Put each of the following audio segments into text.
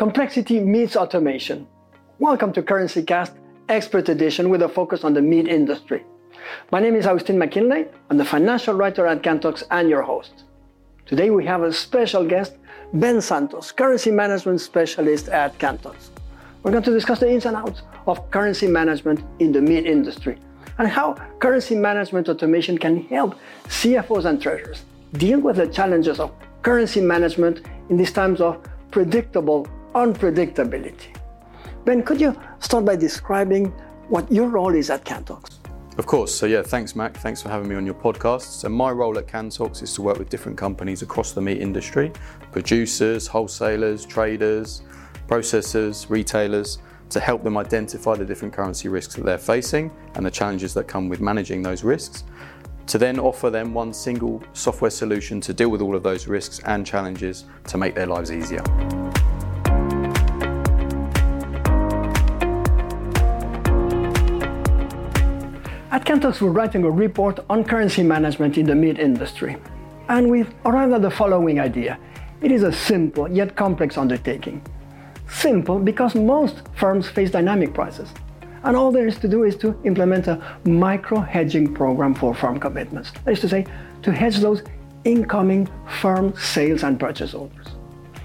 Complexity meets automation. Welcome to CurrencyCast Expert Edition with a focus on the meat industry. My name is Agustin Mackinlay. I'm the financial writer at Kantox and your host. Today we have a special guest, Ben Santos, currency management specialist at Kantox. We're going to discuss the ins and outs of currency management in the meat industry and how currency management automation can help CFOs and treasurers deal with the challenges of currency management in these times of predictable unpredictability. Ben, could you start by describing what your role is at Kantox? Of course. So yeah, thanks, Mac. Thanks for having me on your podcast. So my role at Kantox is to work with different companies across the meat industry, producers, wholesalers, traders, processors, retailers, to help them identify the different currency risks that they're facing and the challenges that come with managing those risks, to then offer them one single software solution to deal with all of those risks and challenges to make their lives easier. At Kantox, we're writing a report on currency management in the meat industry, and we've arrived at the following idea. It is a simple yet complex undertaking. Simple because most firms face dynamic prices, and all there is to do is to implement a micro-hedging program for firm commitments. That is to say, to hedge those incoming firm sales and purchase orders.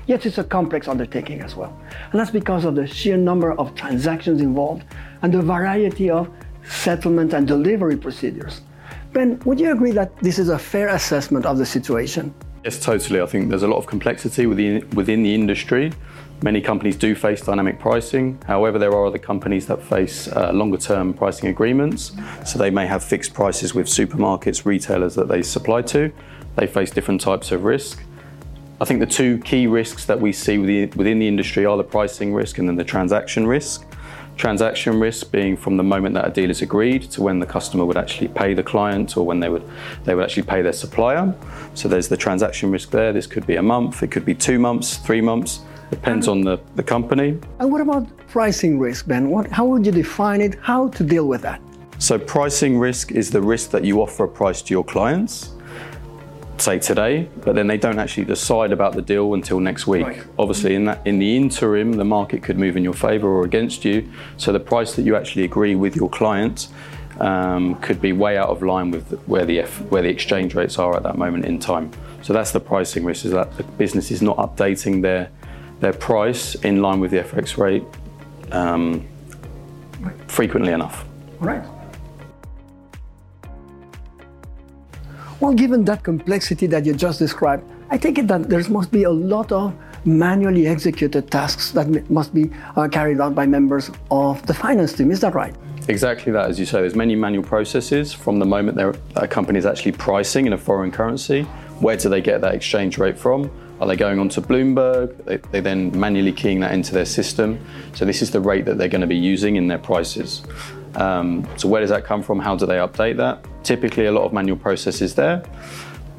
Yet it's a complex undertaking as well, and that's because of the sheer number of transactions involved and the variety of settlement and delivery procedures. Ben, would you agree that this is a fair assessment of the situation? Yes, totally. I think there's a lot of complexity within the industry. Many companies do face dynamic pricing. However, there are other companies that face longer-term pricing agreements. So they may have fixed prices with supermarkets, retailers that they supply to. They face different types of risk. I think the two key risks that we see within the industry are the pricing risk and then the transaction risk. Transaction risk being from the moment that a deal is agreed to when the customer would actually pay the client or when they would actually pay their supplier. So there's the transaction risk there. This could be a month, it could be 2 months, 3 months, depends on the company. And what about pricing risk, Ben? How would you define it? How to deal with that? So pricing risk is the risk that you offer a price to your clients, say today, but then they don't actually decide about the deal until next week. Right. Obviously, in the interim, the market could move in your favor or against you. So the price that you actually agree with your client could be way out of line with where the exchange rates are at that moment in time. So that's the pricing risk, is that the business is not updating their price in line with the FX rate frequently enough. All right. Well, given that complexity that you just described, I take it that there must be a lot of manually executed tasks that must be carried out by members of the finance team. Is that right? Exactly that. As you say, there's many manual processes from the moment a company is actually pricing in a foreign currency. Where do they get that exchange rate from? Are they going onto Bloomberg? They then manually keying that into their system. So this is the rate that they're going to be using in their prices. So where does that come from? How do they update that? Typically a lot of manual processes there.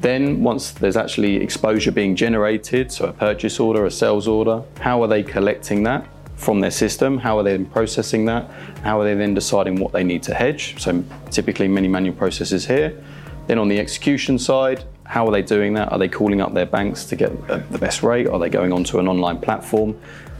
Then once there's actually exposure being generated, so a purchase order, a sales order, how are they collecting that from their system? How are they processing that? How are they then deciding what they need to hedge? So typically many manual processes here. Then on the execution side, how are they doing that? Are they calling up their banks to get the best rate? Are they going onto an online platform,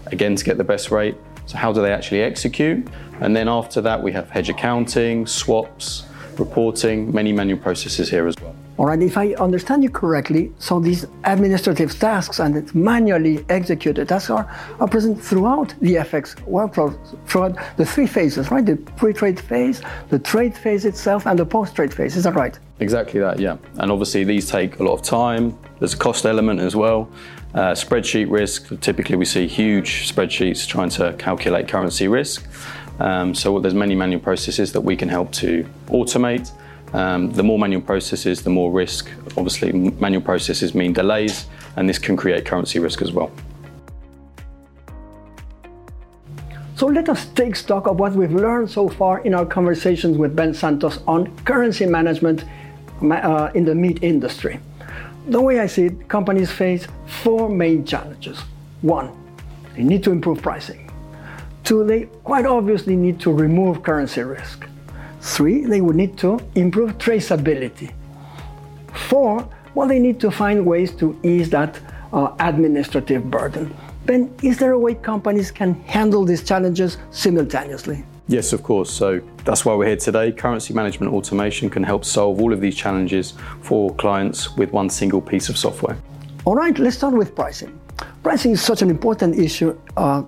again, to get the best rate? So how do they actually execute? And then after that, we have hedge accounting, swaps, reporting, many manual processes here as well. All right, if I understand you correctly, so these administrative tasks and manually executed tasks are present throughout the FX workflow, throughout the three phases, right? The pre-trade phase, the trade phase itself, and the post-trade phase, is that right? Exactly that, yeah. And obviously these take a lot of time. There's a cost element as well. Spreadsheet risk, typically we see huge spreadsheets trying to calculate currency risk. So there's many manual processes that we can help to automate. The more manual processes, the more risk. Obviously, manual processes mean delays, and this can create currency risk as well. So let us take stock of what we've learned so far in our conversations with Ben Santos on currency management in the meat industry. The way I see it, companies face four main challenges. One, they need to improve pricing. Two, they quite obviously need to remove currency risk. Three, they would need to improve traceability. Four, well, they need to find ways to ease that administrative burden. Ben, is there a way companies can handle these challenges simultaneously? Yes, of course. So that's why we're here today. Currency management automation can help solve all of these challenges for clients with one single piece of software. All right, let's start with pricing. Pricing is such an important issue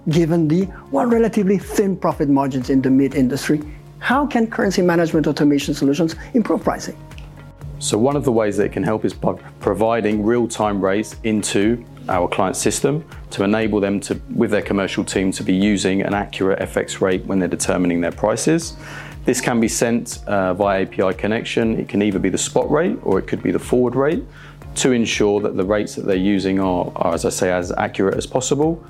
given the relatively thin profit margins in the meat industry. How can currency management automation solutions improve pricing? So one of the ways that it can help is by providing real-time rates into our client system to enable them to, with their commercial team, to be using an accurate FX rate when they're determining their prices. This can be sent via API connection. It can either be the spot rate or it could be the forward rate to ensure that the rates that they're using are, as I say, as accurate as possible.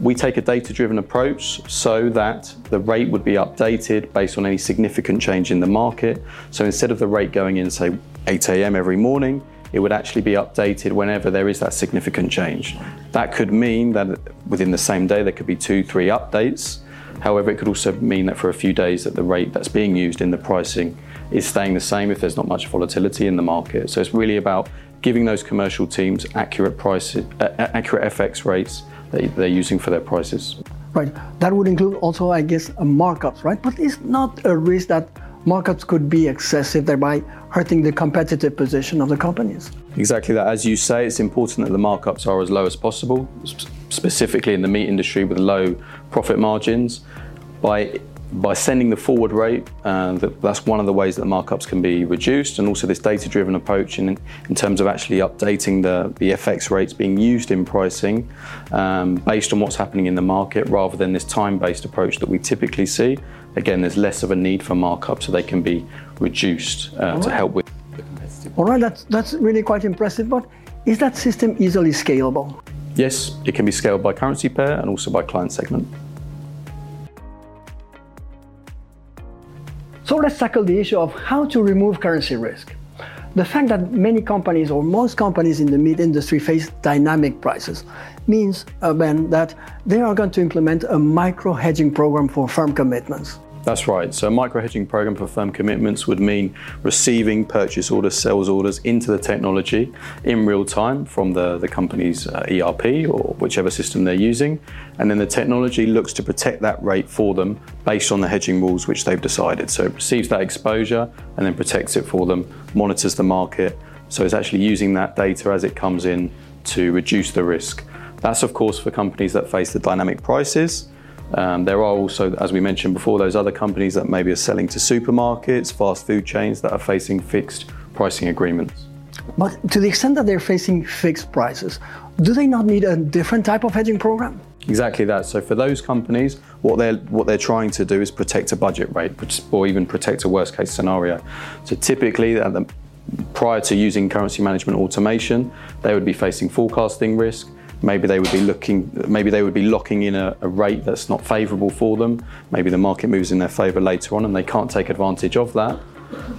We take a data-driven approach so that the rate would be updated based on any significant change in the market. So instead of the rate going in, say, 8 a.m. every morning, it would actually be updated whenever there is that significant change. That could mean that within the same day, there could be 2-3 updates. However, it could also mean that for a few days that the rate that's being used in the pricing is staying the same if there's not much volatility in the market. So it's really about giving those commercial teams accurate prices, accurate FX rates they're using for their prices. Right, that would include also, I guess, markups, right? But it's not a risk that markups could be excessive, thereby hurting the competitive position of the companies. Exactly that. As you say, it's important that the markups are as low as possible, specifically in the meat industry with low profit margins. By sending the forward rate, that's one of the ways that the markups can be reduced, and also this data-driven approach in terms of actually updating the FX rates being used in pricing based on what's happening in the market rather than this time-based approach that we typically see. Again, there's less of a need for markup, so they can be reduced to help with the competitive. All right, that's really quite impressive, but is that system easily scalable? Yes, it can be scaled by currency pair and also by client segment. So let's tackle the issue of how to remove currency risk. The fact that many companies or most companies in the meat industry face dynamic prices means, Ben, that they are going to implement a micro-hedging program for firm commitments. That's right. So a micro-hedging program for firm commitments would mean receiving purchase orders, sales orders into the technology in real time from the company's ERP or whichever system they're using. And then the technology looks to protect that rate for them based on the hedging rules which they've decided. So it receives that exposure and then protects it for them, monitors the market. So it's actually using that data as it comes in to reduce the risk. That's, of course, for companies that face the dynamic prices. There are also, as we mentioned before, those other companies that maybe are selling to supermarkets, fast food chains that are facing fixed pricing agreements. But to the extent that they're facing fixed prices, do they not need a different type of hedging program? Exactly that. So for those companies, what they're trying to do is protect a budget rate or even protect a worst case scenario. So typically prior to using currency management automation, they would be facing forecasting risk. Maybe they would be locking in a rate that's not favorable for them. Maybe the market moves in their favor later on and they can't take advantage of that.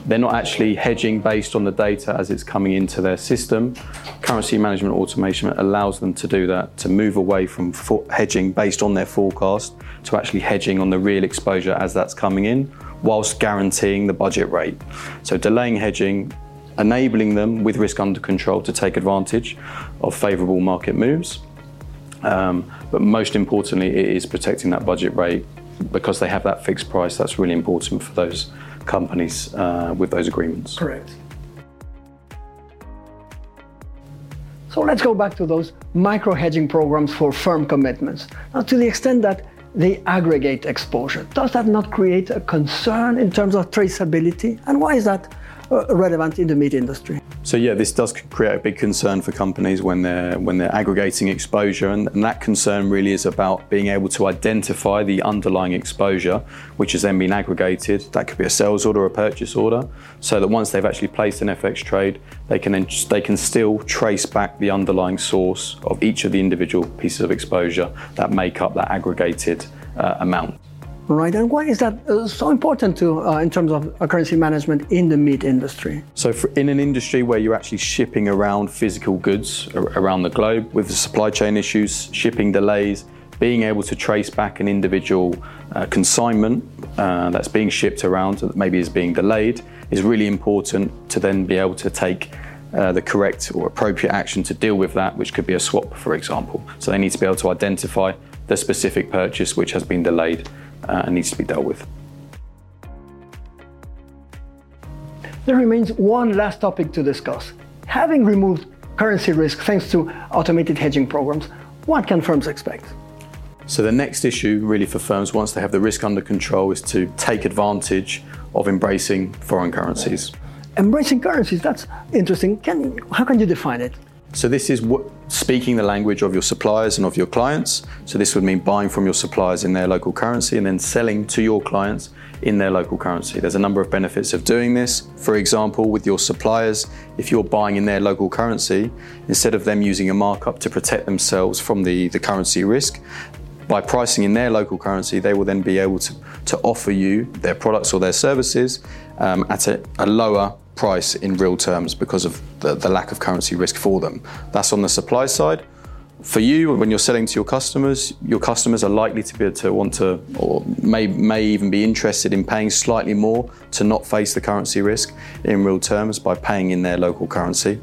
They're not actually hedging based on the data as it's coming into their system. Currency management automation allows them to do that, to move away from hedging based on their forecast to actually hedging on the real exposure as that's coming in, whilst guaranteeing the budget rate. So delaying hedging, enabling them with risk under control to take advantage of favorable market moves. But most importantly, it is protecting that budget rate because they have that fixed price. That's really important for those companies with those agreements. Correct. So let's go back to those micro-hedging programs for firm commitments. Now, to the extent that they aggregate exposure, does that not create a concern in terms of traceability? And why is that relevant in the meat industry? So yeah, this does create a big concern for companies when they're aggregating exposure, and that concern really is about being able to identify the underlying exposure, which has then been aggregated. That could be a sales order or a purchase order, so that once they've actually placed an FX trade, they can still trace back the underlying source of each of the individual pieces of exposure that make up that aggregated amount. Right, and why is that so important in terms of currency management in the meat industry? So in an industry where you're actually shipping around physical goods around the globe, with the supply chain issues, shipping delays, being able to trace back an individual consignment that's being shipped around that maybe is being delayed is really important to then be able to take the correct or appropriate action to deal with that, which could be a swap, for example. So they need to be able to identify the specific purchase which has been delayed and needs to be dealt with. There remains one last topic to discuss. Having removed currency risk thanks to automated hedging programs, what can firms expect? So the next issue really for firms once they have the risk under control is to take advantage of embracing foreign currencies. Embracing currencies, that's interesting. How can you define it? So this is speaking the language of your suppliers and of your clients. So this would mean buying from your suppliers in their local currency and then selling to your clients in their local currency. There's a number of benefits of doing this. For example, with your suppliers, if you're buying in their local currency, instead of them using a markup to protect themselves from the currency risk, by pricing in their local currency, they will then be able to offer you their products or their services at a lower price in real terms because of the lack of currency risk for them. That's on the supply side. For you, when you're selling to your customers are likely to be able to want to, or may even be interested in paying slightly more to not face the currency risk in real terms by paying in their local currency.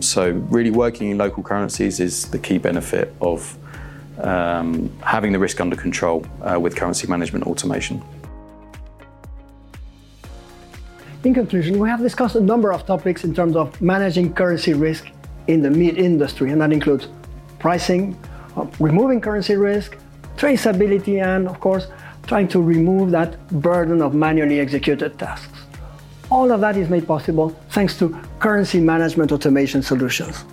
So really working in local currencies is the key benefit of having the risk under control with currency management automation. In conclusion, we have discussed a number of topics in terms of managing currency risk in the meat industry, and that includes pricing, removing currency risk, traceability, and of course, trying to remove that burden of manually executed tasks. All of that is made possible thanks to currency management automation solutions.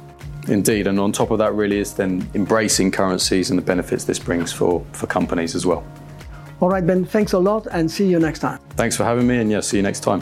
Indeed, and on top of that really is then embracing currencies and the benefits this brings for companies as well. All right, Ben, thanks a lot and see you next time. Thanks for having me, and yeah, see you next time.